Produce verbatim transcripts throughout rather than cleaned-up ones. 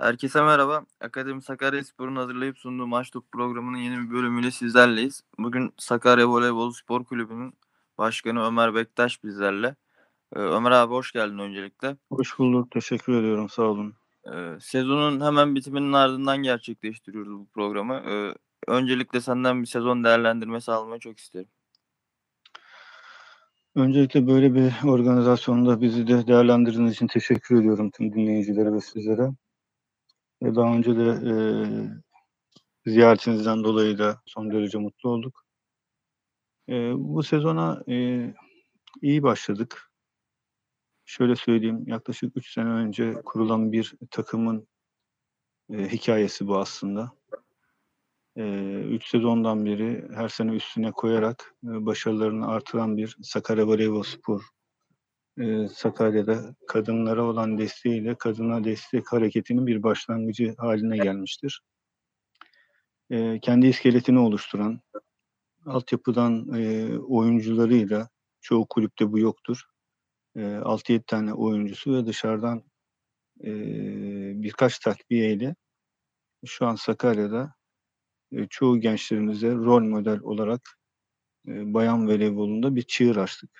Herkese merhaba. Akademi Sakaryaspor'un hazırlayıp sunduğu Maç Top programının yeni bir bölümüyle sizlerleyiz. Bugün Sakarya Voleybol Spor Kulübü'nün başkanı Ömer Bektaş bizlerle. Ee, Ömer abi hoş geldin öncelikle. Hoş bulduk. Teşekkür ediyorum. Sağ olun. Ee, sezonun hemen bitiminin ardından gerçekleştiriyoruz bu programı. Ee, öncelikle senden bir sezon değerlendirmesi almayı çok isterim. Öncelikle böyle bir organizasyonda bizi de değerlendirdiğiniz için teşekkür ediyorum tüm dinleyicilere ve sizlere. Daha önce de e, ziyaretinizden dolayı da son derece mutlu olduk. E, bu sezona e, iyi başladık. Şöyle söyleyeyim, yaklaşık üç sene önce kurulan bir takımın e, hikayesi bu aslında. üç e, sezondan beri her sene üstüne koyarak e, başarılarını artıran bir Sakarya Barevo Spor. Sakarya'da kadınlara olan desteğiyle kadına destek hareketinin bir başlangıcı haline gelmiştir. E, kendi iskeletini oluşturan, altyapıdan e, oyuncularıyla, çoğu kulüpte bu yoktur, E, altı yedi tane oyuncusu ve dışarıdan e, birkaç takviyeyle şu an Sakarya'da e, çoğu gençlerimize rol model olarak e, bayan voleybolunda bir çığır açtık.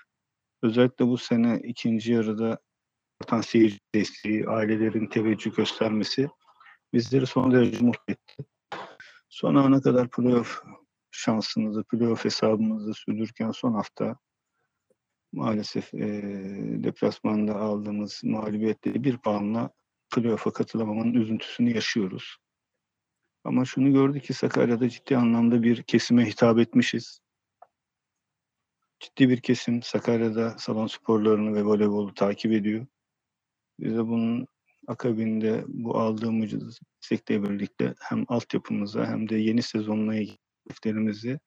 Özellikle bu sene ikinci yarıda artan seyirci desteği, ailelerin teveccüh göstermesi bizleri son derece mutlu etti. Son ana kadar playoff şansımızı, playoff hesabımızı sürdürürken son hafta maalesef e, deplasmanda aldığımız mağlubiyetle bir puanla playoff'a katılamamanın üzüntüsünü yaşıyoruz. Ama şunu gördük ki Sakarya'da ciddi anlamda bir kesime hitap etmişiz. Ciddi bir kesim Sakarya'da salon sporlarını ve voleybolu takip ediyor. Biz de bunun akabinde bu aldığımız destekle birlikte hem altyapımıza hem de yeni sezonla ilgili hedeflerimizi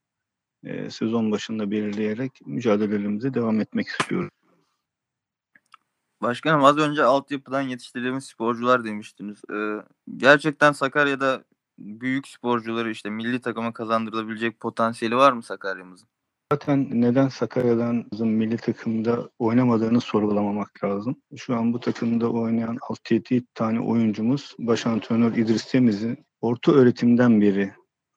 e, sezon başında belirleyerek mücadelelerimize devam etmek istiyoruz. Başkanım, az önce altyapıdan yetiştirdiğimiz sporcular demiştiniz. Ee, gerçekten Sakarya'da büyük sporcuları, işte milli takıma kazandırılabilecek potansiyeli var mı Sakarya'mızın? Zaten neden Sakarya'dan milli takımda oynamadığını sorgulamamak lazım. Şu an bu takımda oynayan altı yedi tane oyuncumuz, baş antrenör İdris Temiz'i orta öğretimden beri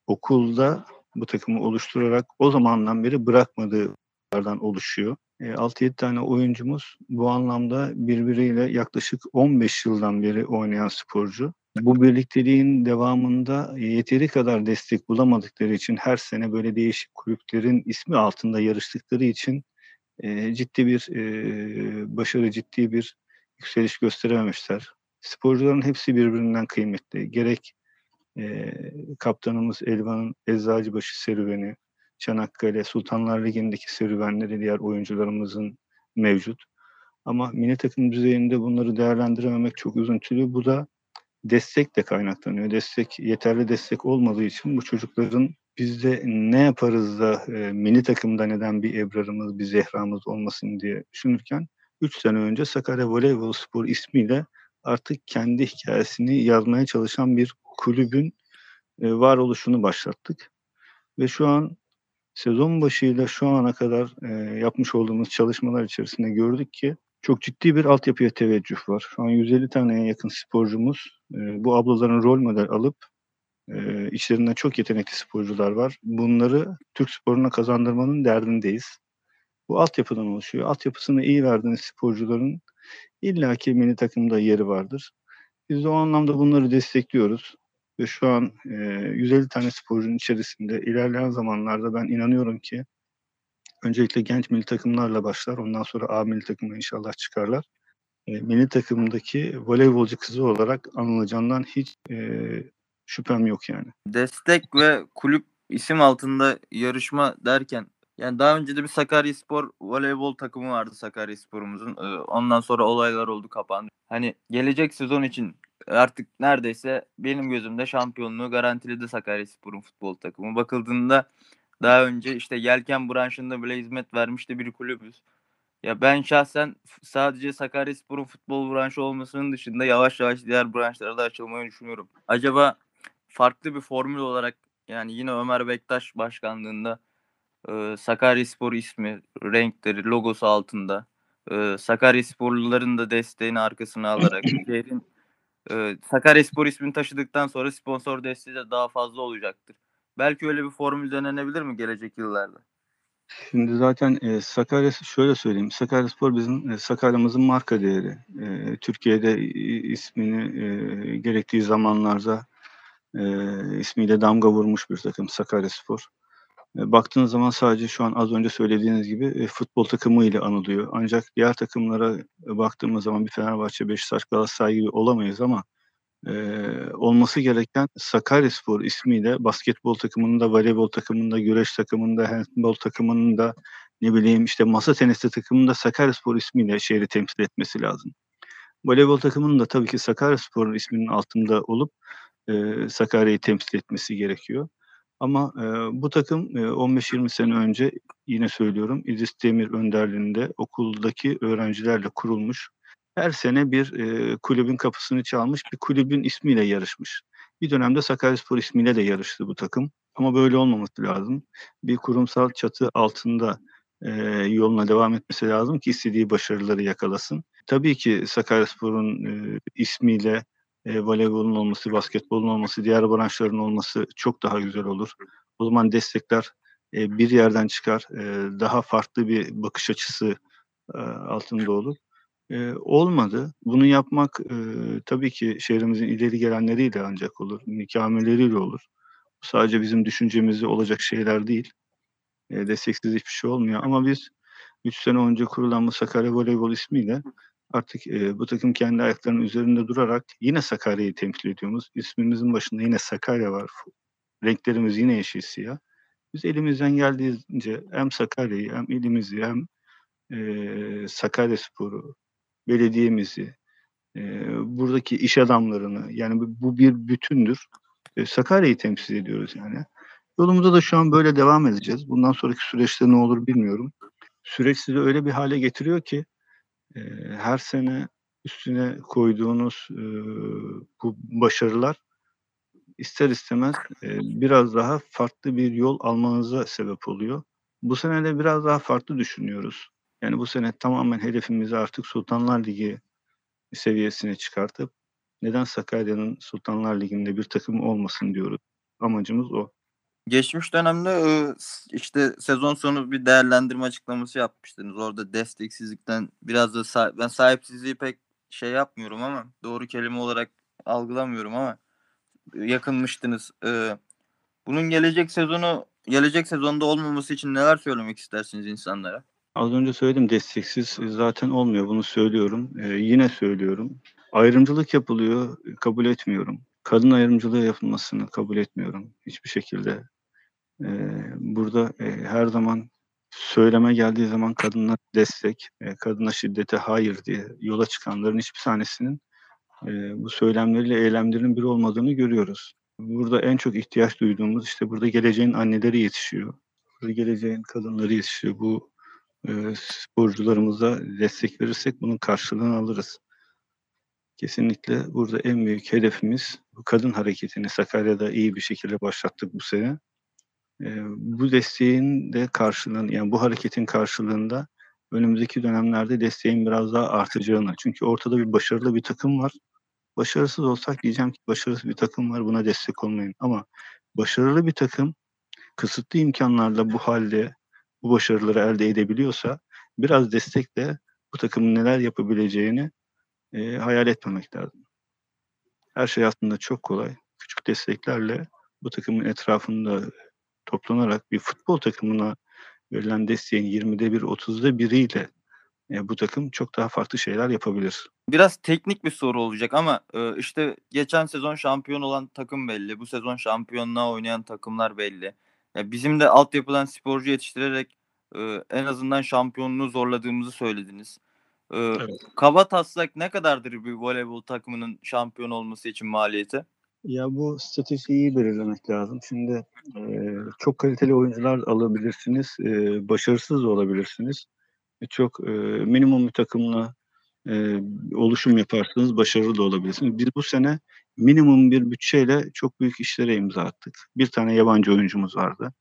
okulda bu takımı oluşturarak o zamandan beri bırakmadığılardan oluşuyor. E, altı yedi tane oyuncumuz bu anlamda birbiriyle yaklaşık on beş yıldan beri oynayan sporcu. Bu birlikteliğin devamında yeteri kadar destek bulamadıkları için her sene böyle değişik kulüplerin ismi altında yarıştıkları için e, ciddi bir e, başarı, ciddi bir yükseliş gösterememişler. Sporcuların hepsi birbirinden kıymetli. Gerek e, kaptanımız Elvan'ın Eczacıbaşı serüveni, Çanakkale, Sultanlar Ligi'ndeki serüvenleri diğer oyuncularımızın mevcut. Ama milli takım düzeyinde bunları değerlendirememek çok üzüntülü. Bu da destek de kaynaklanıyor. Destek, yeterli destek olmadığı için bu çocukların biz de ne yaparız da e, milli takımda neden bir Ebrar'ımız, bir Zehra'mız olmasın diye düşünürken üç sene önce Sakarya Voleybol Spor ismiyle artık kendi hikayesini yazmaya çalışan bir kulübün e, varoluşunu başlattık. Ve şu an sezon başıyla şu ana kadar e, yapmış olduğumuz çalışmalar içerisinde gördük ki çok ciddi bir altyapıya teveccüh var. Şu an yüz elli taneye yakın sporcumuz. E, bu ablaların rol model alıp e, içlerinde çok yetenekli sporcular var. Bunları Türk sporuna kazandırmanın derdindeyiz. Bu altyapıdan oluşuyor. Altyapısını iyi verdiğiniz sporcuların illaki milli takımda yeri vardır. Biz de o anlamda bunları destekliyoruz. Ve şu an e, yüz elli tane sporcunun içerisinde ilerleyen zamanlarda ben inanıyorum ki öncelikle genç milli takımlarla başlar. Ondan sonra A milli takımı inşallah çıkarlar. E, milli takımdaki voleybolcu kızı olarak anılacağından hiç e, şüphem yok yani. Destek ve kulüp isim altında yarışma derken, yani daha önce de bir Sakaryaspor voleybol takımı vardı Sakaryaspor'umuzun. E, ondan sonra olaylar oldu, kapandı. Hani gelecek sezon için artık neredeyse benim gözümde şampiyonluğu garantiledi Sakaryaspor'un futbol takımı. Bakıldığında daha önce işte yelken branşında bile hizmet vermişti bir kulübüz. Ya ben şahsen sadece Sakaryaspor'un futbol branşı olmasının dışında yavaş yavaş diğer branşlara da açılmayı düşünüyorum. Acaba farklı bir formül olarak, yani yine Ömer Bektaş başkanlığında e, Sakaryaspor ismi, renkleri, logosu altında e, Sakaryasporluların da desteğini arkasına alarak şehrin Ee, Sakaryaspor ismini taşıdıktan sonra sponsor desteği de daha fazla olacaktır. Belki öyle bir formül denenebilir mi gelecek yıllarda? Şimdi zaten e, Sakarya, şöyle söyleyeyim, Sakaryaspor bizim e, Sakarya'mızın marka değeri. E, Türkiye'de ismini e, gerektiği zamanlarda e, ismiyle damga vurmuş bir takım Sakaryaspor. E, baktığınız zaman sadece şu an az önce söylediğiniz gibi e, futbol takımı ile anılıyor. Ancak diğer takımlara e, baktığımız zaman bir Fenerbahçe, Beşiktaş, Galatasaray gibi olamayız ama e, olması gereken Sakaryaspor ismiyle basketbol takımında, voleybol takımında, güreş takımında, handbol takımında, ne bileyim işte masa tenisi takımında Sakaryaspor ismiyle şehri temsil etmesi lazım. Voleybol takımının da tabii ki Sakaryaspor isminin altında olup e, Sakarya'yı temsil etmesi gerekiyor. Ama e, bu takım e, on beş yirmi sene önce, yine söylüyorum, İdris Demir önderliğinde okuldaki öğrencilerle kurulmuş, her sene bir e, kulübün kapısını çalmış, bir kulübün ismiyle yarışmış. Bir dönemde Sakaryaspor ismiyle de yarıştı bu takım. Ama böyle olmaması lazım. Bir kurumsal çatı altında e, yoluna devam etmesi lazım ki istediği başarıları yakalasın. Tabii ki Sakaryaspor'un e, ismiyle E, voleybolun olması, basketbolun olması, diğer branşların olması çok daha güzel olur. O zaman destekler e, bir yerden çıkar, e, daha farklı bir bakış açısı e, altında olur. E, olmadı. Bunu yapmak e, tabii ki şehrimizin ileri gelenleriyle ancak olur, nikamileriyle olur. Bu sadece bizim düşüncemizde olacak şeyler değil. E, desteksiz hiçbir şey olmuyor. Ama biz üç sene önce kurulan bu Sakarya Voleybol ismiyle artık e, bu takım kendi ayaklarının üzerinde durarak yine Sakarya'yı temsil ediyoruz. İsmimizin başında yine Sakarya var. Renklerimiz yine yeşil siyah. Biz elimizden geldiğince hem Sakarya'yı, hem ilimizi, hem e, Sakaryaspor'u, belediyemizi, e, buradaki iş adamlarını, yani bu bir bütündür. E, Sakarya'yı temsil ediyoruz yani. Yolumuza da şu an böyle devam edeceğiz. Bundan sonraki süreçte ne olur bilmiyorum. Süreç sizi öyle bir hale getiriyor ki her sene üstüne koyduğunuz e, bu başarılar ister istemez e, biraz daha farklı bir yol almanıza sebep oluyor. Bu sene de biraz daha farklı düşünüyoruz. Yani bu sene tamamen hedefimizi artık Sultanlar Ligi seviyesine çıkartıp neden Sakarya'nın Sultanlar Ligi'nde bir takım olmasın diyoruz. Amacımız o. Geçmiş dönemde işte sezon sonu bir değerlendirme açıklaması yapmıştınız. Orada desteksizlikten biraz da sahip, ben sahipsizliği pek şey yapmıyorum ama doğru kelime olarak algılamıyorum ama yakınmıştınız. Bunun gelecek sezonu gelecek sezonda olmaması için neler söylemek istersiniz insanlara? Az önce söyledim, desteksiz zaten olmuyor. Bunu söylüyorum. Ee, yine söylüyorum. Ayrımcılık yapılıyor. Kabul etmiyorum. Kadın ayrımcılığı yapılmasını kabul etmiyorum hiçbir şekilde. Burada her zaman söyleme geldiği zaman kadına destek, kadına şiddete hayır diye yola çıkanların hiçbir tanesinin bu söylemleriyle eylemlerinin bir olmadığını görüyoruz. Burada en çok ihtiyaç duyduğumuz, işte burada geleceğin anneleri yetişiyor, burada geleceğin kadınları yetişiyor. Bu sporcularımıza destek verirsek bunun karşılığını alırız. Kesinlikle burada en büyük hedefimiz, bu kadın hareketini Sakarya'da iyi bir şekilde başlattık bu sene. Ee, bu desteğin de karşılığında, yani bu hareketin karşılığında önümüzdeki dönemlerde desteğin biraz daha artacağını. Çünkü ortada bir başarılı bir takım var. Başarısız olsak diyeceğim ki başarısız bir takım var, buna destek olmayın. Ama başarılı bir takım kısıtlı imkanlarla bu halde bu başarıları elde edebiliyorsa biraz destekle bu takımın neler yapabileceğini E, hayal etmemek lazım. Her şey aslında çok kolay. Küçük desteklerle bu takımın etrafında toplanarak bir futbol takımına verilen desteğin yirmide bir, otuzda biriyle e, bu takım çok daha farklı şeyler yapabilir. Biraz teknik bir soru olacak ama e, işte geçen sezon şampiyon olan takım belli. Bu sezon şampiyonluğa oynayan takımlar belli. Ya bizim de altyapıdan sporcu yetiştirerek e, en azından şampiyonluğu zorladığımızı söylediniz. Ee, evet. Kaba taslak ne kadardır bir voleybol takımının şampiyon olması için maliyeti? Ya bu stratejiyi belirlemek lazım. Şimdi e, çok kaliteli oyuncular alabilirsiniz, e, başarısız olabilirsiniz. E, çok e, minimum bir takımla e, oluşum yaparsınız, başarılı da olabilirsiniz. Biz bu sene minimum bir bütçeyle çok büyük işlere imza attık. Bir tane yabancı oyuncumuz vardı.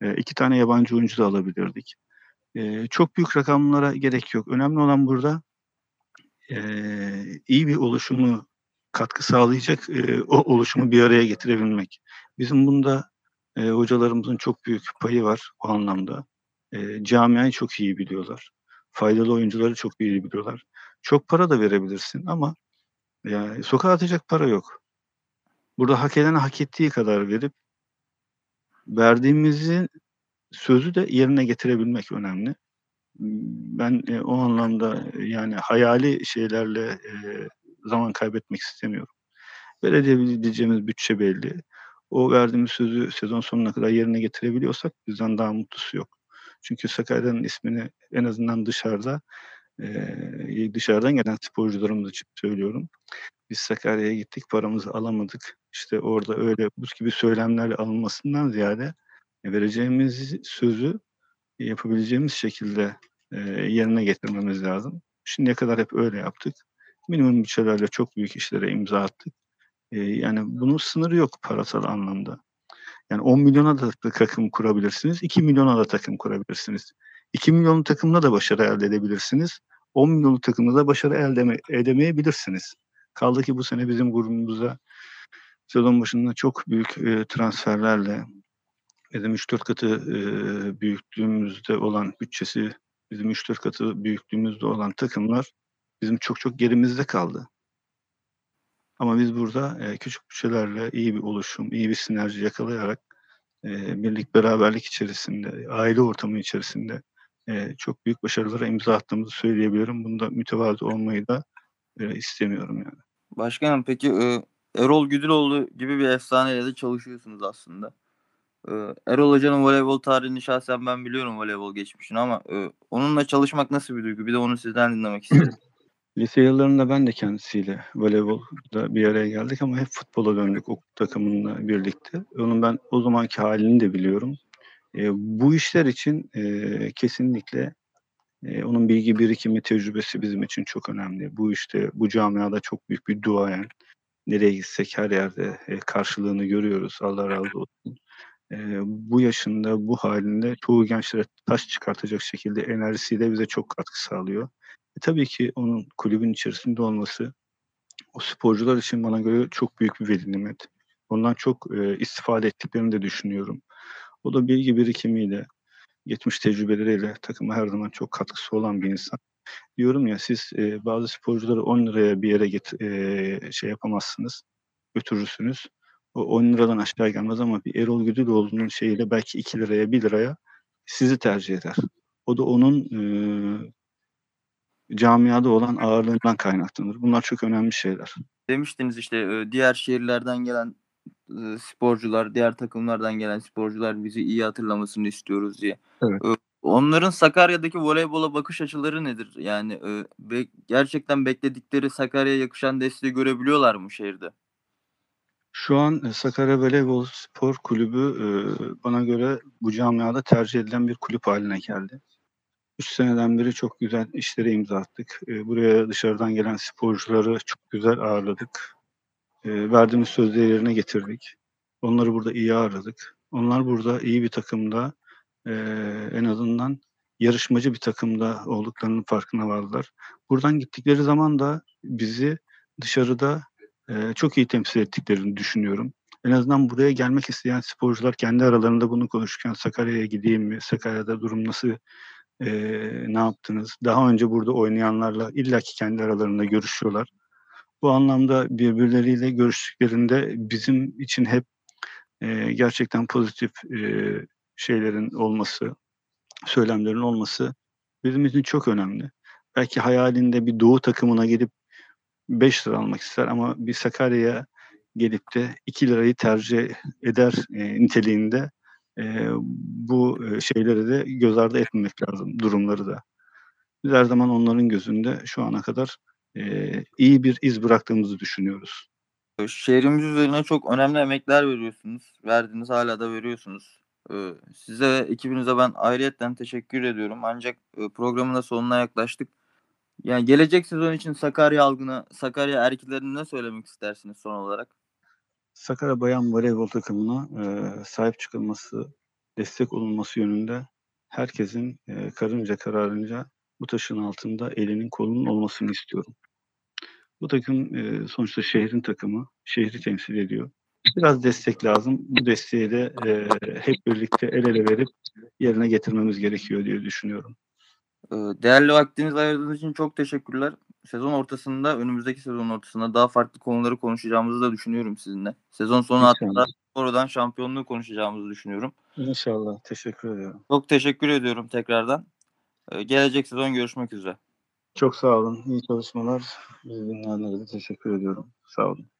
E, iki tane yabancı oyuncu da alabilirdik. Ee, çok büyük rakamlara gerek yok. Önemli olan burada e, iyi bir oluşumu katkı sağlayacak e, o oluşumu bir araya getirebilmek. Bizim bunda e, hocalarımızın çok büyük payı var o anlamda. E, camiayı çok iyi biliyorlar. Faydalı oyuncuları çok iyi biliyorlar. Çok para da verebilirsin ama yani sokağa atacak para yok. Burada hak edene hak ettiği kadar verip verdiğimizi sözü de yerine getirebilmek önemli. Ben e, o anlamda e, yani hayali şeylerle e, zaman kaybetmek istemiyorum. Verebileceğimiz bütçe belli. O verdiğimiz sözü sezon sonuna kadar yerine getirebiliyorsak bizden daha mutlusu yok. Çünkü Sakarya'nın ismini en azından dışarıda e, dışarıdan gelen sporcularımız için söylüyorum. Biz Sakarya'ya gittik, paramızı alamadık. İşte orada öyle bu gibi söylemlerle alınmasından ziyade e, vereceğimiz sözü yapabileceğimiz şekilde e, yerine getirmemiz lazım. Şimdiye kadar hep öyle yaptık. Minimum bütçelerle çok büyük işlere imza attık. E, yani bunun sınırı yok parasal anlamda. Yani on milyona da takım kurabilirsiniz, iki milyona da takım kurabilirsiniz. iki milyonlu takımla da başarı elde edebilirsiniz. on milyonlu takımla da başarı elde edemeyebilirsiniz. Kaldı ki bu sene bizim grubumuza sezon başında çok büyük e, transferlerle bizim üç dört katı e, büyüklüğümüzde olan bütçesi, bizim üç dört katı büyüklüğümüzde olan takımlar bizim çok çok gerimizde kaldı. Ama biz burada e, küçük bütçelerle iyi bir oluşum, iyi bir sinerji yakalayarak e, birlik beraberlik içerisinde, aile ortamı içerisinde e, çok büyük başarılara imza attığımızı söyleyebilirim. Bunda mütevazı olmayı da e, istemiyorum yani. Başkanım peki e, Erol Güdüloğlu gibi bir efsaneyle de çalışıyorsunuz aslında. Erol Hoca'nın voleybol tarihini şahsen ben biliyorum, voleybol geçmişini, ama e, onunla çalışmak nasıl bir duygu? Bir de onu sizden dinlemek istedim. Lise yıllarında ben de kendisiyle voleybolda bir araya geldik ama hep futbola döndük okul takımınla birlikte. Onun ben o zamanki halini de biliyorum. E, bu işler için e, kesinlikle e, onun bilgi birikimi, tecrübesi bizim için çok önemli. Bu işte, bu camiada çok büyük bir duayen. Nereye gitsek her yerde e, karşılığını görüyoruz. Allah razı olsun. Ee, bu yaşında, bu halinde çoğu gençlere taş çıkartacak şekilde enerjisiyle bize çok katkı sağlıyor. E, tabii ki onun kulübün içerisinde olması o sporcular için bana göre çok büyük bir veli nimet. Ondan çok e, istifade ettiklerini de düşünüyorum. O da bilgi birikimiyle, geçmiş tecrübeleriyle takıma her zaman çok katkısı olan bir insan. Diyorum ya, siz e, bazı sporcuları on liraya bir yere get, e, şey yapamazsınız, götürürsünüz. O on liradan aşağı gelmez ama bir Erol Güdüloğlu'nun şeyiyle belki iki liraya, bir liraya sizi tercih eder. O da onun e, camiada olan ağırlığından kaynaklanır. Bunlar çok önemli şeyler. Demiştiniz işte diğer şehirlerden gelen e, sporcular, diğer takımlardan gelen sporcular bizi iyi hatırlamasını istiyoruz diye. Evet. E, onların Sakarya'daki voleybola bakış açıları nedir? Yani e, be, gerçekten bekledikleri Sakarya'ya yakışan desteği görebiliyorlar mı şehirde? Şu an Sakarya Voleybol Spor Kulübü bana göre bu camiada tercih edilen bir kulüp haline geldi. Üç seneden beri çok güzel işlere imza attık. Buraya dışarıdan gelen sporcuları çok güzel ağırladık. Verdiğimiz sözleri yerine getirdik. Onları burada iyi ağırladık. Onlar burada iyi bir takımda, en azından yarışmacı bir takımda olduklarının farkına vardılar. Buradan gittikleri zaman da bizi dışarıda Ee, çok iyi temsil ettiklerini düşünüyorum. En azından buraya gelmek isteyen sporcular kendi aralarında bunu konuşurken Sakarya'ya gideyim mi, Sakarya'da durum nasıl, ee, ne yaptınız? Daha önce burada oynayanlarla illaki kendi aralarında görüşüyorlar. Bu anlamda birbirleriyle görüştüklerinde bizim için hep e, gerçekten pozitif e, şeylerin olması, söylemlerin olması bizim için çok önemli. Belki hayalinde bir doğu takımına gelip beş lira almak ister ama bir Sakarya'ya gelip de iki lirayı tercih eder e, niteliğinde e, bu şeyleri de göz ardı etmemek lazım, durumları da. Biz her zaman onların gözünde şu ana kadar e, iyi bir iz bıraktığımızı düşünüyoruz. Şehrimiz üzerine çok önemli emekler veriyorsunuz. Verdiniz, hala da veriyorsunuz. Size ve ekibinize ben ayrıyetten teşekkür ediyorum. Ancak programın da sonuna yaklaştık. Yani gelecek sezon için Sakarya algına, Sakarya erkeklerine ne söylemek istersiniz son olarak? Sakarya bayan voleybol takımına e, sahip çıkılması, destek olunması yönünde herkesin e, karınca kararınca bu taşın altında elinin kolunun olmasını istiyorum. Bu takım e, sonuçta şehrin takımı, şehri temsil ediyor. Biraz destek lazım. Bu desteği de e, hep birlikte el ele verip yerine getirmemiz gerekiyor diye düşünüyorum. Değerli vaktinizi ayırdığınız için çok teşekkürler. Sezon ortasında, önümüzdeki sezon ortasında daha farklı konuları konuşacağımızı da düşünüyorum sizinle. Sezon sonu hatta oradan şampiyonluğu konuşacağımızı düşünüyorum. İnşallah. Teşekkür ediyorum. Çok teşekkür ediyorum tekrardan. Ee, gelecek sezon görüşmek üzere. Çok sağ olun. İyi çalışmalar. Dinleyenlere de teşekkür ediyorum. Sağ olun.